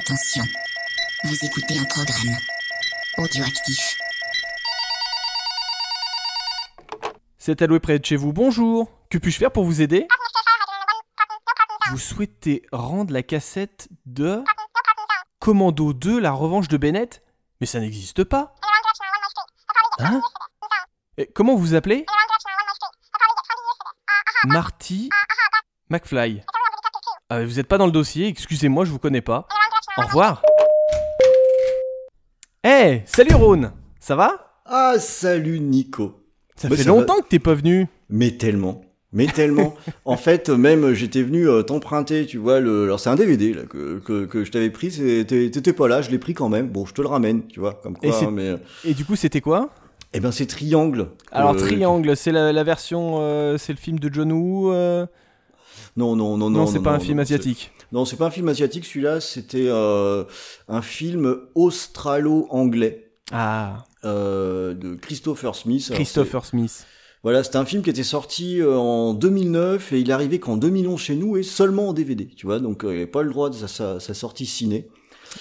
Attention, vous écoutez un programme audioactif. C'est alloué près de chez vous, bonjour. Que puis-je faire pour vous aider? Vous souhaitez rendre la cassette de... Commando 2, la revanche de Bennett? Mais ça n'existe pas. Hein? Et comment vous vous appelez? Marty McFly. Ah, vous n'êtes pas dans le dossier, excusez-moi, je vous connais pas. Au revoir. Hey, salut Rhône, ça va? Ah, salut Nico. Ça fait longtemps que t'es pas venu. Mais tellement. En fait, même, j'étais venu t'emprunter, tu vois, alors c'est un DVD là, que je t'avais pris, t'étais pas là, je l'ai pris quand même. Bon, je te le ramène, tu vois, comme quoi. Et du coup, c'était quoi? Eh ben, c'est Triangle. Alors, Triangle, c'est la version... c'est le film de John Woo Non. Non, c'est pas un film asiatique. Non, c'est pas un film asiatique, celui-là. C'était un film australo-anglais. Ah. De Christopher Smith. Voilà, c'était un film qui était sorti en 2009 et il arrivait qu'en 2011 chez nous et seulement en DVD, tu vois. Donc, il n'avait pas le droit de sa sortie ciné.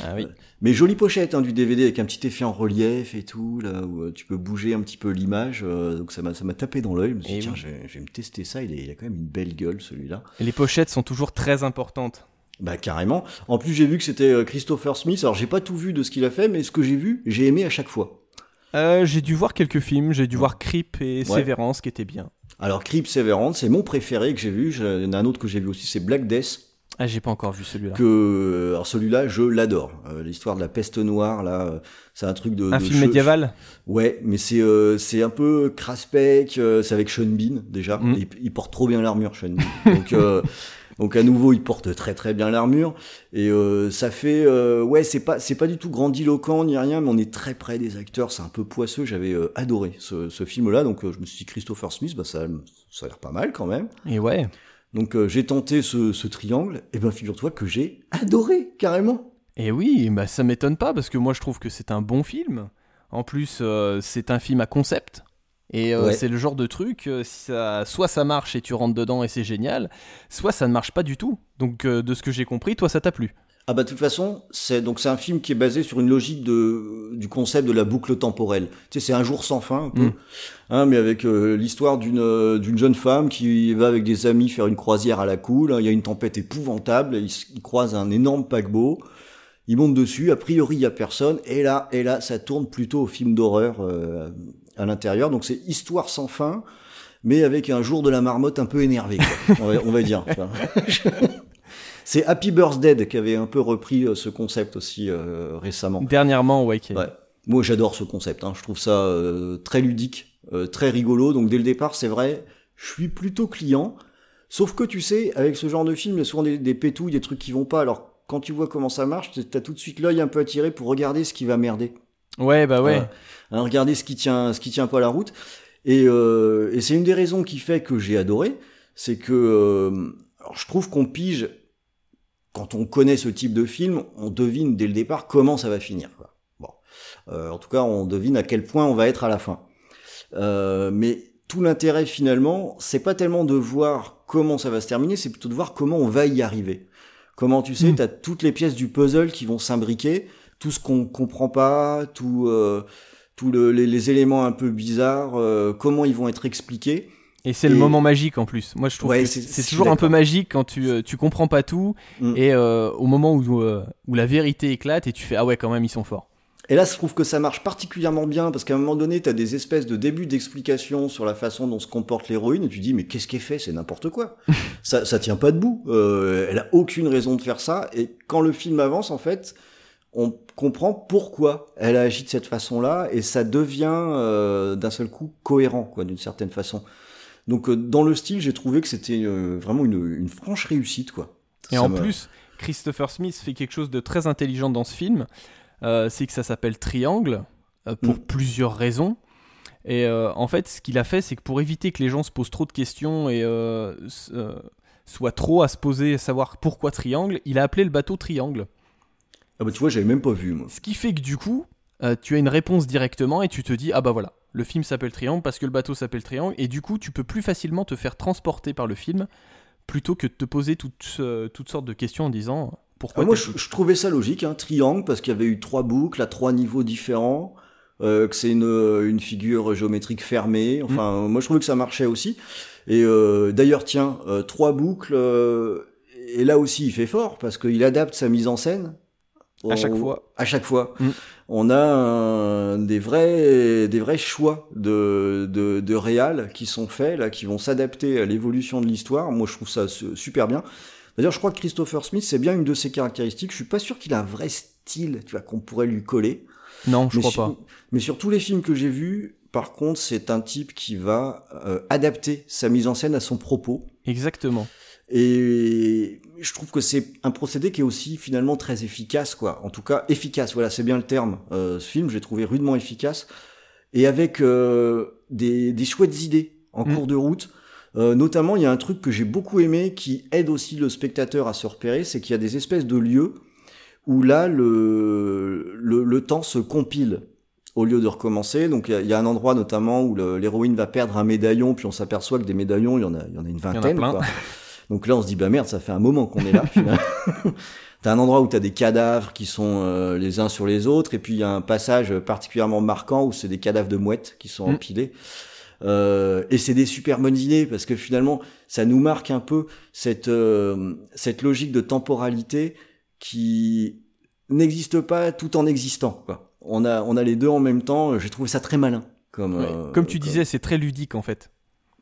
Ah oui. Mais jolie pochette hein, du DVD avec un petit effet en relief et tout, là où tu peux bouger un petit peu l'image. Donc ça m'a tapé dans l'œil. Je me suis dit, tiens, je vais me tester ça. Il a quand même une belle gueule celui-là. Et les pochettes sont toujours très importantes. Bah carrément. En plus, j'ai vu que c'était Christopher Smith. Alors, j'ai pas tout vu de ce qu'il a fait, mais ce que j'ai vu, j'ai aimé à chaque fois. J'ai dû voir quelques films. J'ai dû voir Creep et Severance qui étaient bien. Alors, Creep, Severance, c'est mon préféré que j'ai vu. Il y en a un autre que j'ai vu aussi, c'est Black Death. Ah, j'ai pas encore vu celui-là. Alors celui-là, je l'adore. L'histoire de la peste noire, là, c'est un truc de... Un film médiéval ? Ouais, mais c'est un peu craspec, c'est avec Sean Bean, déjà. Mm. Il porte trop bien l'armure, Sean Bean. Donc à nouveau, il porte très très bien l'armure. Et ça fait... c'est pas du tout grandiloquent, ni rien, mais on est très près des acteurs, c'est un peu poisseux. J'avais adoré ce film-là, donc je me suis dit, Christopher Smith, bah, ça a l'air pas mal, quand même. Et ouais. Donc j'ai tenté ce Triangle, et ben figure-toi que j'ai adoré, carrément. Et oui, bah, ça m'étonne pas, parce que moi je trouve que c'est un bon film. En plus, c'est un film à concept, et c'est le genre de truc, soit ça marche et tu rentres dedans et c'est génial, soit ça ne marche pas du tout. Donc de ce que j'ai compris, toi ça t'a plu? Ah bah de toute façon, c'est un film qui est basé sur une logique du concept de la boucle temporelle. Tu sais, c'est un jour sans fin un peu, hein, mais avec l'histoire d'une jeune femme qui va avec des amis faire une croisière à la cool, hein, il y a une tempête épouvantable, ils croisent un énorme paquebot, ils montent dessus, a priori il y a personne, et là ça tourne plutôt au film d'horreur à l'intérieur, donc c'est histoire sans fin, mais avec un jour de la marmotte un peu énervé, quoi, on va dire. C'est Happy Birthday qui avait un peu repris ce concept aussi récemment. Dernièrement, ouais. Moi, j'adore ce concept. Hein. Je trouve ça très ludique, très rigolo. Donc, dès le départ, c'est vrai, je suis plutôt client. Sauf que, tu sais, avec ce genre de film, il y a souvent des pétouilles, des trucs qui vont pas. Alors, quand tu vois comment ça marche, t'as tout de suite l'œil un peu attiré pour regarder ce qui va merder. Ouais, bah ouais. Hein, regarder ce qui tient pas la route. Et c'est une des raisons qui fait que j'ai adoré. C'est que je trouve qu'on pige... Quand on connaît ce type de film, on devine dès le départ comment ça va finir. Bon. En tout cas, on devine à quel point on va être à la fin. Mais tout l'intérêt, finalement, c'est pas tellement de voir comment ça va se terminer, c'est plutôt de voir comment on va y arriver. Comment, tu sais, t'as toutes les pièces du puzzle qui vont s'imbriquer, tout ce qu'on comprend pas, tous les éléments un peu bizarres, comment ils vont être expliqués. Et c'est le moment magique en plus. Moi, je trouve que c'est toujours un peu magique quand tu comprends pas tout et au moment où la vérité éclate et tu fais ah ouais quand même ils sont forts. Et là, je trouve que ça marche particulièrement bien parce qu'à un moment donné, t'as des espèces de débuts d'explications sur la façon dont se comporte l'héroïne et tu dis mais qu'est-ce qu'elle fait, c'est n'importe quoi. ça tient pas debout. Elle a aucune raison de faire ça et quand le film avance en fait, on comprend pourquoi elle a agi de cette façon-là et ça devient d'un seul coup cohérent quoi d'une certaine façon. Donc dans le style, j'ai trouvé que c'était vraiment une franche réussite, quoi. Et en plus, Christopher Smith fait quelque chose de très intelligent dans ce film, c'est que ça s'appelle Triangle, pour plusieurs raisons. Et en fait, ce qu'il a fait, c'est que pour éviter que les gens se posent trop de questions et soient trop à se poser, à savoir pourquoi Triangle, il a appelé le bateau Triangle. Ah bah tu vois, j'avais même pas vu, moi. Ce qui fait que du coup, tu as une réponse directement et tu te dis, ah bah voilà. Le film s'appelle Triangle parce que le bateau s'appelle Triangle et du coup tu peux plus facilement te faire transporter par le film plutôt que de te poser toutes sortes de questions en disant Pourquoi moi, je trouvais ça logique, hein, Triangle, parce qu'il y avait eu 3 boucles, à 3 niveaux différents, que c'est une figure géométrique fermée. Enfin, moi, je trouvais que ça marchait aussi. Et d'ailleurs, tiens, 3 boucles, et là aussi, il fait fort, parce qu'il adapte sa mise en scène. À chaque fois. À chaque fois. On a des vrais choix de réal qui sont faits, là, qui vont s'adapter à l'évolution de l'histoire. Moi, je trouve ça super bien. D'ailleurs, je crois que Christopher Smith, c'est bien une de ses caractéristiques. Je suis pas sûr qu'il a un vrai style, tu vois, qu'on pourrait lui coller. Non, je crois pas. Mais sur tous les films que j'ai vus, par contre, c'est un type qui va adapter sa mise en scène à son propos. Exactement. Et je trouve que c'est un procédé qui est aussi finalement très efficace, quoi. En tout cas, efficace, voilà, c'est bien le terme. Ce film, je l'ai trouvé rudement efficace. Et avec des chouettes idées en cours de route. Notamment, il y a un truc que j'ai beaucoup aimé qui aide aussi le spectateur à se repérer, c'est qu'il y a des espèces de lieux où là, le temps se compile au lieu de recommencer. Donc, il y a un endroit notamment où l'héroïne va perdre un médaillon, puis on s'aperçoit que des médaillons, il y en a une vingtaine. Il y en a plein. Quoi. Donc là, on se dit, bah merde, ça fait un moment qu'on est là. T'as un endroit où t'as des cadavres qui sont les uns sur les autres, et puis il y a un passage particulièrement marquant où c'est des cadavres de mouettes qui sont empilés. Et c'est des super bonnes idées parce que finalement ça nous marque un peu cette logique de temporalité qui n'existe pas tout en existant, quoi. On a les deux en même temps. J'ai trouvé ça très malin comme tu disais, c'est très ludique en fait.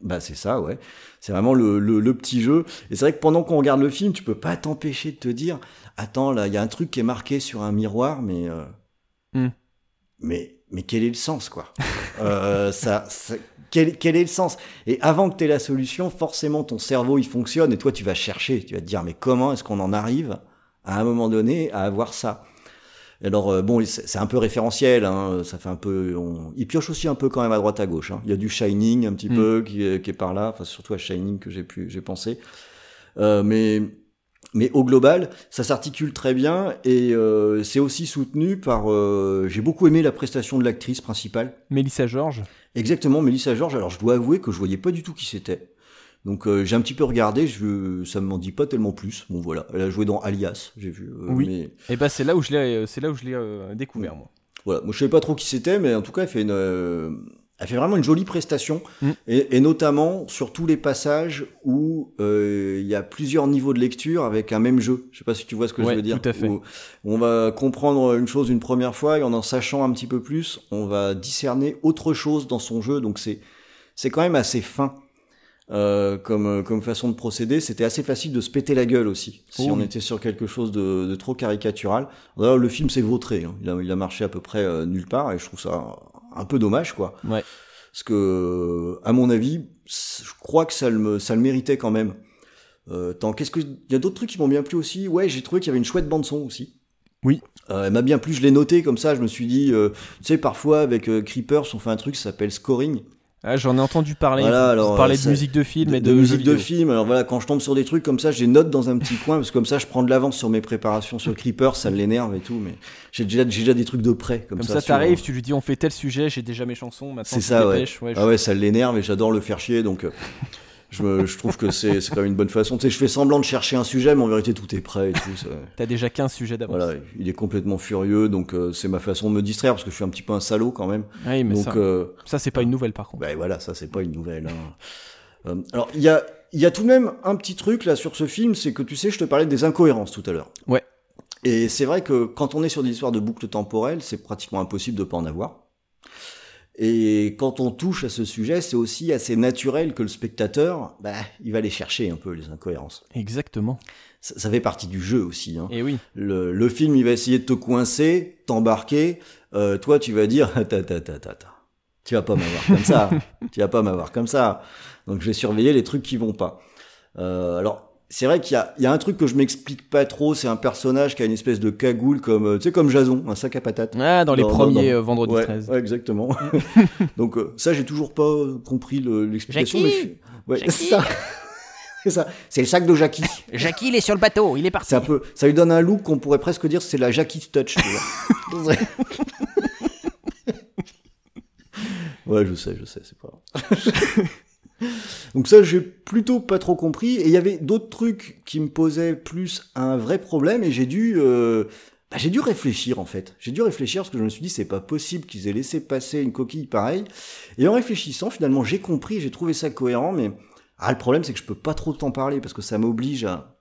Bah c'est ça, ouais, c'est vraiment le petit jeu. Et c'est vrai que pendant qu'on regarde le film, tu peux pas t'empêcher de te dire, attends, là il y a un truc qui est marqué sur un miroir, mais quel est le sens, quoi. Quel est le sens? Et avant que tu aies la solution, forcément ton cerveau il fonctionne et toi tu vas chercher, tu vas te dire mais comment est-ce qu'on en arrive à un moment donné à avoir ça? Alors bon, c'est un peu référentiel, hein, ça fait un peu, il pioche aussi un peu quand même à droite à gauche, hein. Il y a du Shining un petit peu qui est par là, enfin surtout à Shining que j'ai pensé, mais au global, ça s'articule très bien et c'est aussi soutenu par... j'ai beaucoup aimé la prestation de l'actrice principale. Mélissa George. Exactement, Mélissa George. Alors, je dois avouer que je voyais pas du tout qui c'était. Donc, j'ai un petit peu regardé, ça m'en dit pas tellement plus. Bon, voilà, elle a joué dans Alias, j'ai vu. Oui, mais... et ben c'est là où je l'ai découvert, moi. Voilà, moi je savais pas trop qui c'était, mais en tout cas, elle fait elle fait vraiment une jolie prestation, et notamment sur tous les passages où il y a plusieurs niveaux de lecture avec un même jeu. Je sais pas si tu vois ce que je veux dire. Tout à fait. Où on va comprendre une chose une première fois et en sachant un petit peu plus, on va discerner autre chose dans son jeu. Donc c'est quand même assez fin comme façon de procéder. C'était assez facile de se péter la gueule aussi si on était sur quelque chose de trop caricatural. Alors, le film s'est vautré, hein. Il a marché à peu près nulle part et je trouve ça un peu dommage, quoi. Ouais. Parce que, à mon avis, je crois que ça le méritait quand même. Il y a d'autres trucs qui m'ont bien plu aussi. Ouais, j'ai trouvé qu'il y avait une chouette bande-son aussi. Oui. Elle m'a bien plu, je l'ai noté comme ça, je me suis dit, tu sais, parfois, avec Creepers, on fait un truc qui s'appelle scoring. Ah, j'en ai entendu parler. Voilà, alors, parler de musique de film et de musique de film. Alors voilà, quand je tombe sur des trucs comme ça, je les note dans un petit coin parce que comme ça, je prends de l'avance sur mes préparations sur Creeper, ça l'énerve et tout. Mais j'ai déjà des trucs de près comme ça. Comme ça, t'arrives, tu lui dis on fait tel sujet, j'ai déjà mes chansons. Maintenant, c'est ça, ouais. Ça l'énerve et j'adore le faire chier, donc je trouve que c'est quand même une bonne façon. Tu sais, je fais semblant de chercher un sujet, mais en vérité, tout est prêt et tout. Ça... T'as déjà 15 sujets d'avance. Voilà, il est complètement furieux, donc c'est ma façon de me distraire parce que je suis un petit peu un salaud quand même. Oui, mais donc, ça, c'est pas une nouvelle par contre. Ben voilà, ça, c'est pas une nouvelle. Hein. Alors, il y a tout de même un petit truc là sur ce film, c'est que tu sais, je te parlais des incohérences tout à l'heure. Ouais. Et c'est vrai que quand on est sur des histoires de boucles temporelles, c'est pratiquement impossible de pas en avoir. Et quand on touche à ce sujet, c'est aussi assez naturel que le spectateur, il va les chercher un peu, les incohérences. Exactement. Ça fait partie du jeu aussi, hein. Et oui. Le film, il va essayer de te coincer, t'embarquer. Toi, tu vas dire, tu vas pas m'avoir comme ça. Tu vas pas m'avoir comme ça. Donc, je vais surveiller les trucs qui vont pas. Alors, c'est vrai qu'il y a un truc que je m'explique pas trop, c'est un personnage qui a une espèce de cagoule comme Jason, un sac à patates. Ah, dans les premiers Vendredi 13. Ouais, exactement. Donc ça j'ai toujours pas compris l'explication. Jackie, mais Jackie. C'est ça. C'est ça. C'est le sac de Jackie. Jackie, il est sur le bateau, il est parti. C'est un peu, ça lui donne un look qu'on pourrait presque dire c'est la Jackie Touch. Ouais, je sais, c'est pas grave. Donc ça, j'ai plutôt pas trop compris. Et il y avait d'autres trucs qui me posaient plus un vrai problème, et j'ai dû réfléchir, en fait. J'ai dû réfléchir parce que je me suis dit, c'est pas possible qu'ils aient laissé passer une coquille pareille. Et en réfléchissant, finalement, j'ai compris, j'ai trouvé ça cohérent, mais le problème, c'est que je peux pas trop t'en parler parce que ça m'oblige à...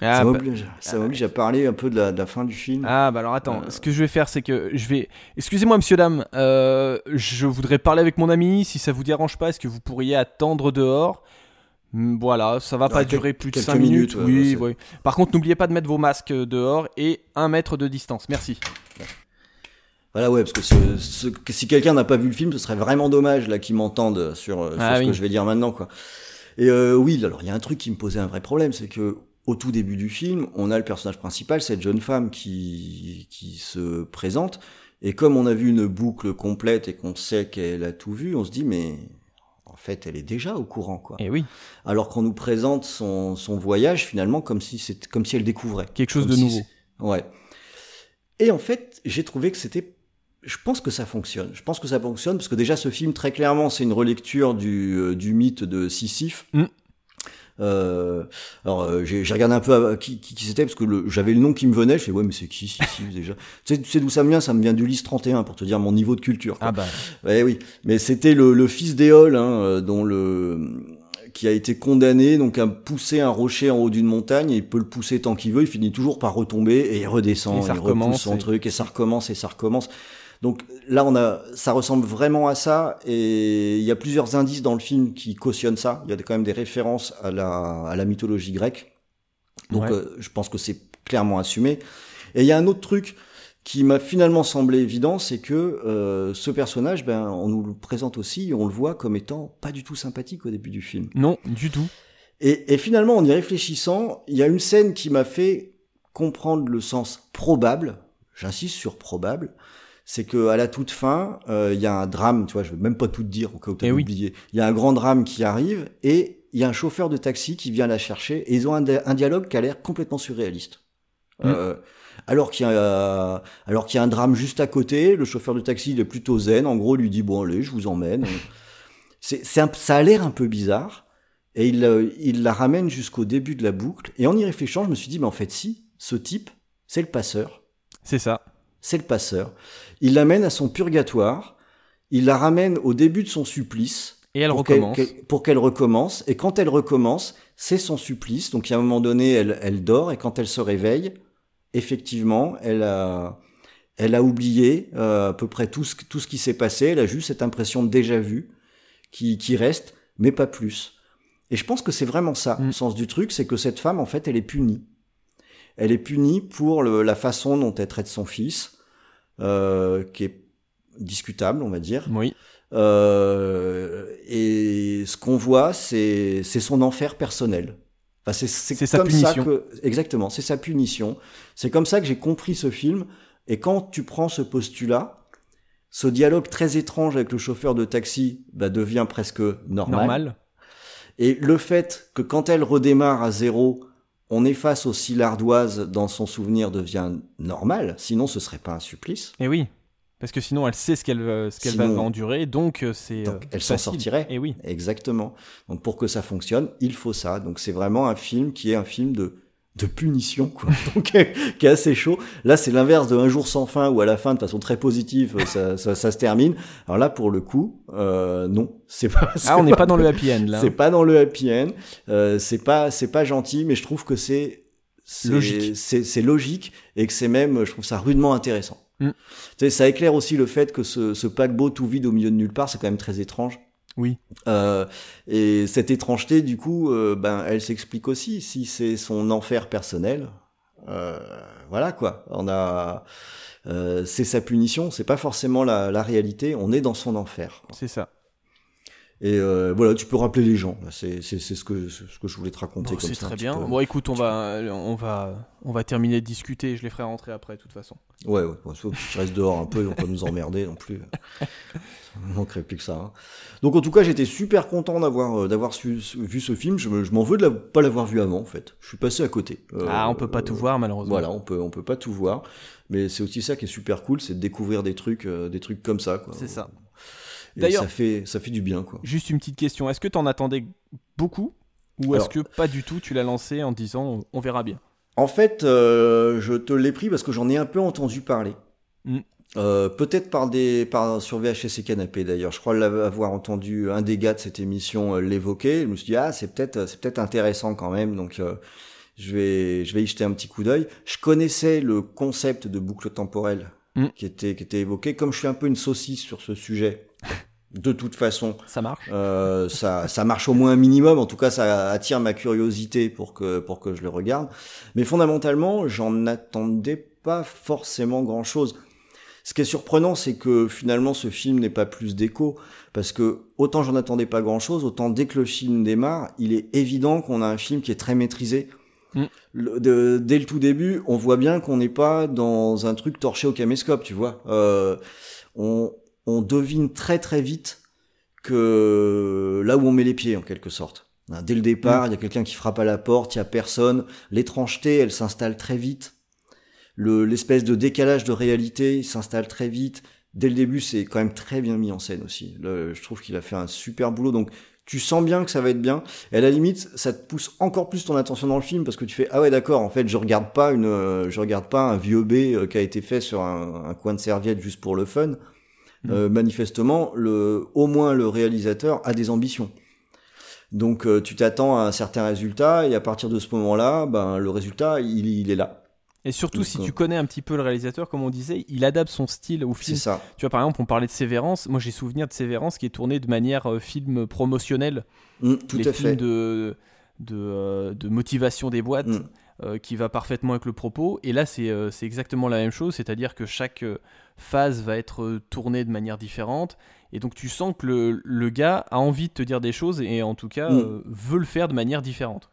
Ça m'oblige à parler un peu de la fin du film. Alors attends, ce que je vais faire, c'est que je vais... Excusez-moi, monsieur, dame, je voudrais parler avec mon ami. Si ça vous dérange pas, est-ce que vous pourriez attendre dehors ? Voilà, ça va pas durer plus de 5 minutes. Oui. Par contre, n'oubliez pas de mettre vos masques dehors et 1 mètre de distance. Merci. Voilà, ouais, parce que si quelqu'un n'a pas vu le film, ce serait vraiment dommage là qu'il m'entende sur ce que je vais dire maintenant, quoi. Et alors il y a un truc qui me posait un vrai problème, c'est que au tout début du film, on a le personnage principal, cette jeune femme qui se présente, et comme on a vu une boucle complète et qu'on sait qu'elle a tout vu, on se dit mais en fait elle est déjà au courant, quoi. Et oui. Alors qu'on nous présente son voyage finalement comme si elle découvrait quelque chose de nouveau. Ouais. Et en fait, j'ai trouvé que je pense que ça fonctionne. Je pense que ça fonctionne parce que déjà ce film, très clairement, c'est une relecture du mythe de Sisyphe. Mm. J'ai regardé un peu qui c'était parce que j'avais le nom qui me venait, je fais ouais mais c'est qui Sisyphe déjà. C'est d'où ça me vient, du Lys 31 pour te dire mon niveau de culture, quoi. Ah bah. Ouais, oui, mais c'était le fils d'Éole qui a été condamné donc à pousser un rocher en haut d'une montagne, et il peut le pousser tant qu'il veut, il finit toujours par retomber et il redescend et il repousse son truc et ça recommence. Donc là, ça ressemble vraiment à ça, et il y a plusieurs indices dans le film qui cautionnent ça. Il y a quand même des références à la mythologie grecque. Donc ouais. Je pense que c'est clairement assumé. Et il y a un autre truc qui m'a finalement semblé évident, c'est que ce personnage, on nous le présente aussi, on le voit comme étant pas du tout sympathique au début du film. Non, du tout. Et finalement, en y réfléchissant, il y a une scène qui m'a fait comprendre le sens probable, j'insiste sur probable, c'est que à la toute fin, il y a un drame, tu vois, je vais même pas tout te dire au cas où t'as oublié. Il y a un grand drame qui arrive et il y a un chauffeur de taxi qui vient la chercher et ils ont un dialogue qui a l'air complètement surréaliste. Alors qu'il y a un drame juste à côté, le chauffeur de taxi il est plutôt zen, en gros il lui dit bon allez, je vous emmène. Ça a l'air un peu bizarre et il la ramène jusqu'au début de la boucle, et en y réfléchissant, je me suis dit mais en fait si, ce type, c'est le passeur. C'est ça. C'est le passeur. Il l'amène à son purgatoire, il la ramène au début de son supplice. Et elle recommence. Pour qu'elle recommence. Et quand elle recommence, c'est son supplice. Donc, à un moment donné, elle dort. Et quand elle se réveille, effectivement, elle a oublié à peu près tout ce qui s'est passé. Elle a juste cette impression de déjà-vu qui reste, mais pas plus. Et je pense que c'est vraiment ça, le sens du truc. C'est que cette femme, en fait, elle est punie. Elle est punie pour la façon dont elle traite son fils, qui est discutable, on va dire. Oui. Et ce qu'on voit, c'est son enfer personnel. Enfin, c'est comme sa punition. Exactement, c'est sa punition. C'est comme ça que j'ai compris ce film. Et quand tu prends ce postulat, ce dialogue très étrange avec le chauffeur de taxi devient presque normal. Et le fait que quand elle redémarre à zéro, on efface aussi l'ardoise dans son souvenir devient normal, sinon ce serait pas un supplice. Et oui, parce que sinon elle sait ce qu'elle va endurer, donc elle facile. S'en sortirait. Et oui, exactement. Donc pour que ça fonctionne, il faut ça. Donc c'est vraiment un film qui est un film de punition, quoi. Donc qui est assez chaud. Là c'est l'inverse de Un jour sans fin où à la fin de façon très positive ça se termine. Alors là pour le coup, non, c'est pas. On n'est pas dans le happy end là. C'est pas dans le happy end. C'est pas gentil, mais je trouve que c'est logique. C'est logique et que c'est même, je trouve ça rudement intéressant. Mm. Ça éclaire aussi le fait que ce paquebot tout vide au milieu de nulle part, c'est quand même très étrange. Oui. Et cette étrangeté, du coup, elle s'explique aussi. Si c'est son enfer personnel, voilà quoi. C'est sa punition. C'est pas forcément la réalité. On est dans son enfer, quoi. C'est ça. Et voilà, tu peux rappeler les gens. C'est ce que je voulais te raconter. Comme c'est ça, très bien. Bon, écoute, on va terminer de discuter. Je les ferai rentrer après, de toute façon. Ouais. Je reste dehors un peu. Ils vont pas nous emmerder non plus. Il ne manquerait plus que ça. Hein. Donc, en tout cas, j'étais super content d'avoir vu ce film. Je m'en veux de pas l'avoir vu avant, en fait. Je suis passé à côté. On peut pas tout voir, malheureusement. Voilà, on peut pas tout voir. Mais c'est aussi ça qui est super cool, c'est de découvrir des trucs comme ça, quoi. C'est ça. D'ailleurs, ça fait du bien, quoi. Juste une petite question, est-ce que t'en attendais beaucoup ou est-ce que pas du tout, tu l'as lancé en disant on verra bien? En fait, je te l'ai pris parce que j'en ai un peu entendu parler. Peut-être sur VHS et canapé d'ailleurs. Je crois l'avoir entendu un des gars de cette émission l'évoquer. Je me suis dit c'est peut-être intéressant quand même. Donc je vais y jeter un petit coup d'œil. Je connaissais le concept de boucle temporelle qui était évoqué. Comme je suis un peu une saucisse sur ce sujet, de toute façon, ça marche. Ça marche au moins un minimum. En tout cas, ça attire ma curiosité pour que je le regarde. Mais fondamentalement, j'en attendais pas forcément grand chose. Ce qui est surprenant, c'est que finalement, ce film n'ait pas plus d'écho, parce que autant j'en attendais pas grand-chose, autant dès que le film démarre, il est évident qu'on a un film qui est très maîtrisé. Dès le tout début, on voit bien qu'on n'est pas dans un truc torché au caméscope, tu vois. On devine très très vite que là où on met les pieds, en quelque sorte. Dès le départ, il y a quelqu'un qui frappe à la porte, il y a personne. L'étrangeté, elle s'installe très vite. L'espèce de décalage de réalité, il s'installe très vite. Dès le début, c'est quand même très bien mis en scène aussi. Je trouve qu'il a fait un super boulot. Donc, tu sens bien que ça va être bien. Et à la limite, ça te pousse encore plus ton attention dans le film parce que tu fais « Ah ouais, d'accord, en fait, je regarde pas un vieux B qui a été fait sur un coin de serviette juste pour le fun. » Manifestement, au moins le réalisateur a des ambitions. Donc, tu t'attends à un certain résultat et à partir de ce moment-là, le résultat, il est là. Et surtout, donc, si tu connais un petit peu le réalisateur, comme on disait, il adapte son style au film. C'est ça. Tu vois, par exemple, on parlait de Severance. Moi, j'ai souvenir de Severance qui est tourné de manière film promotionnel. Tout à fait. Les films de motivation des boîtes qui va parfaitement avec le propos. Et là, c'est exactement la même chose. C'est-à-dire que chaque phase va être tournée de manière différente. Et donc, tu sens que le gars a envie de te dire des choses et en tout cas veut le faire de manière différente.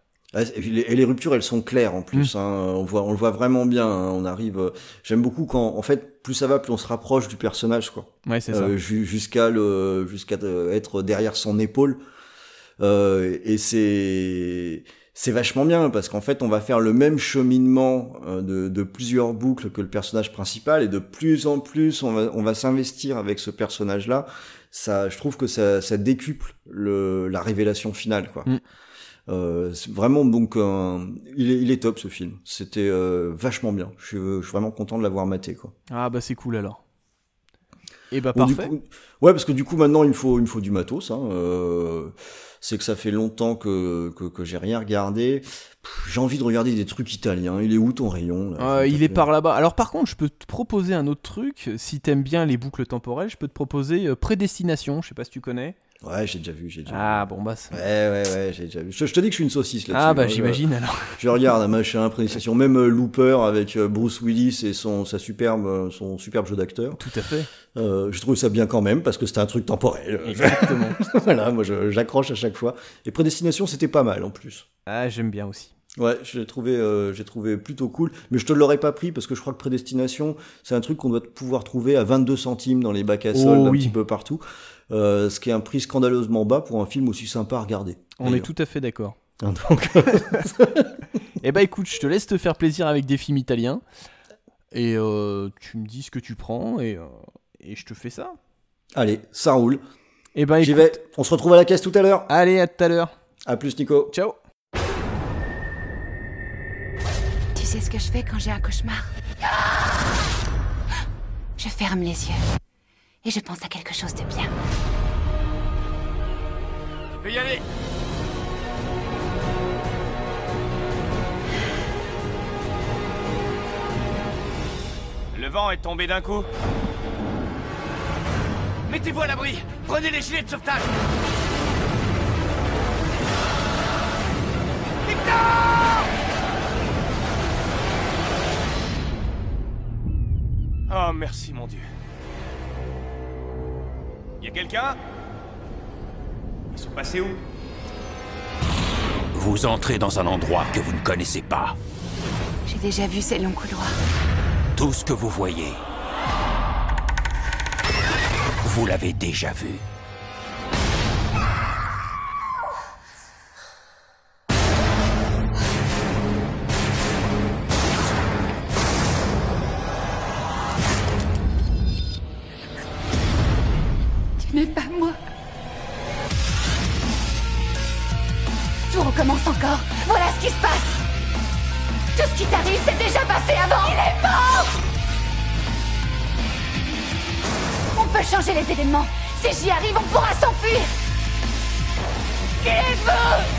Et les ruptures, elles sont claires en plus. On le voit vraiment bien. On arrive. J'aime beaucoup quand, en fait, plus ça va, plus on se rapproche du personnage, quoi. Ouais, c'est ça. Jusqu'à être derrière son épaule. Et c'est vachement bien parce qu'en fait, on va faire le même cheminement de plusieurs boucles que le personnage principal et de plus en plus, on va s'investir avec ce personnage-là. Ça, je trouve que ça décuple la révélation finale, quoi. C'est vraiment donc il est top ce film. C'était vachement bien. Je suis vraiment content de l'avoir maté, quoi. Ah bah c'est cool alors. Et bah parfait. Du coup, ouais, parce que du coup maintenant il me faut du matos. C'est que ça fait longtemps que j'ai rien regardé. J'ai envie de regarder des trucs italiens. Il est où ton rayon là, il est par là-bas. Alors par contre, je peux te proposer un autre truc. Si t'aimes bien les boucles temporelles, je peux te proposer Prédestination. Je sais pas si tu connais. Ouais, j'ai déjà vu. Ah, bon, bah ça... Ouais, j'ai déjà vu. Je te dis que je suis une saucisse là-dessus. Ah, bah j'imagine alors. Je regarde un machin, Prédestination, même Looper avec Bruce Willis et son superbe jeu d'acteur. Tout à fait. Je trouve ça bien quand même parce que c'était un truc temporel. Exactement. Voilà, moi j'accroche à chaque fois. Et Prédestination, c'était pas mal en plus. Ah, j'aime bien aussi. Ouais, j'ai trouvé plutôt cool, mais je te l'aurais pas pris parce que je crois que Prédestination, c'est un truc qu'on doit pouvoir trouver à 22 centimes dans les bacs à soldes, un petit peu partout. Ce qui est un prix scandaleusement bas pour un film aussi sympa à regarder. On est tout à fait d'accord. Donc... Eh ben écoute, je te laisse te faire plaisir avec des films italiens et tu me dis ce que tu prends et je te fais ça. Allez, ça roule. Eh ben écoute... J'y vais. On se retrouve à la caisse tout à l'heure. Allez, à tout à l'heure. À plus, Nico. Ciao. Tu sais ce que je fais quand j'ai un cauchemar ? Je ferme les yeux. Et je pense à quelque chose de bien. Tu peux y aller. Le vent est tombé d'un coup. Mettez-vous à l'abri. Prenez les gilets de sauvetage. Victor ! Oh, merci mon Dieu. Y'a quelqu'un ? Ils sont passés où ? Vous entrez dans un endroit que vous ne connaissez pas. J'ai déjà vu ces longs couloirs. Tout ce que vous voyez, vous l'avez déjà vu. Mais pas qui t'arrive, c'est déjà passé avant. Il est mort. On peut changer les événements. Si j'y arrive, on pourra s'enfuir. Qui est-vous ?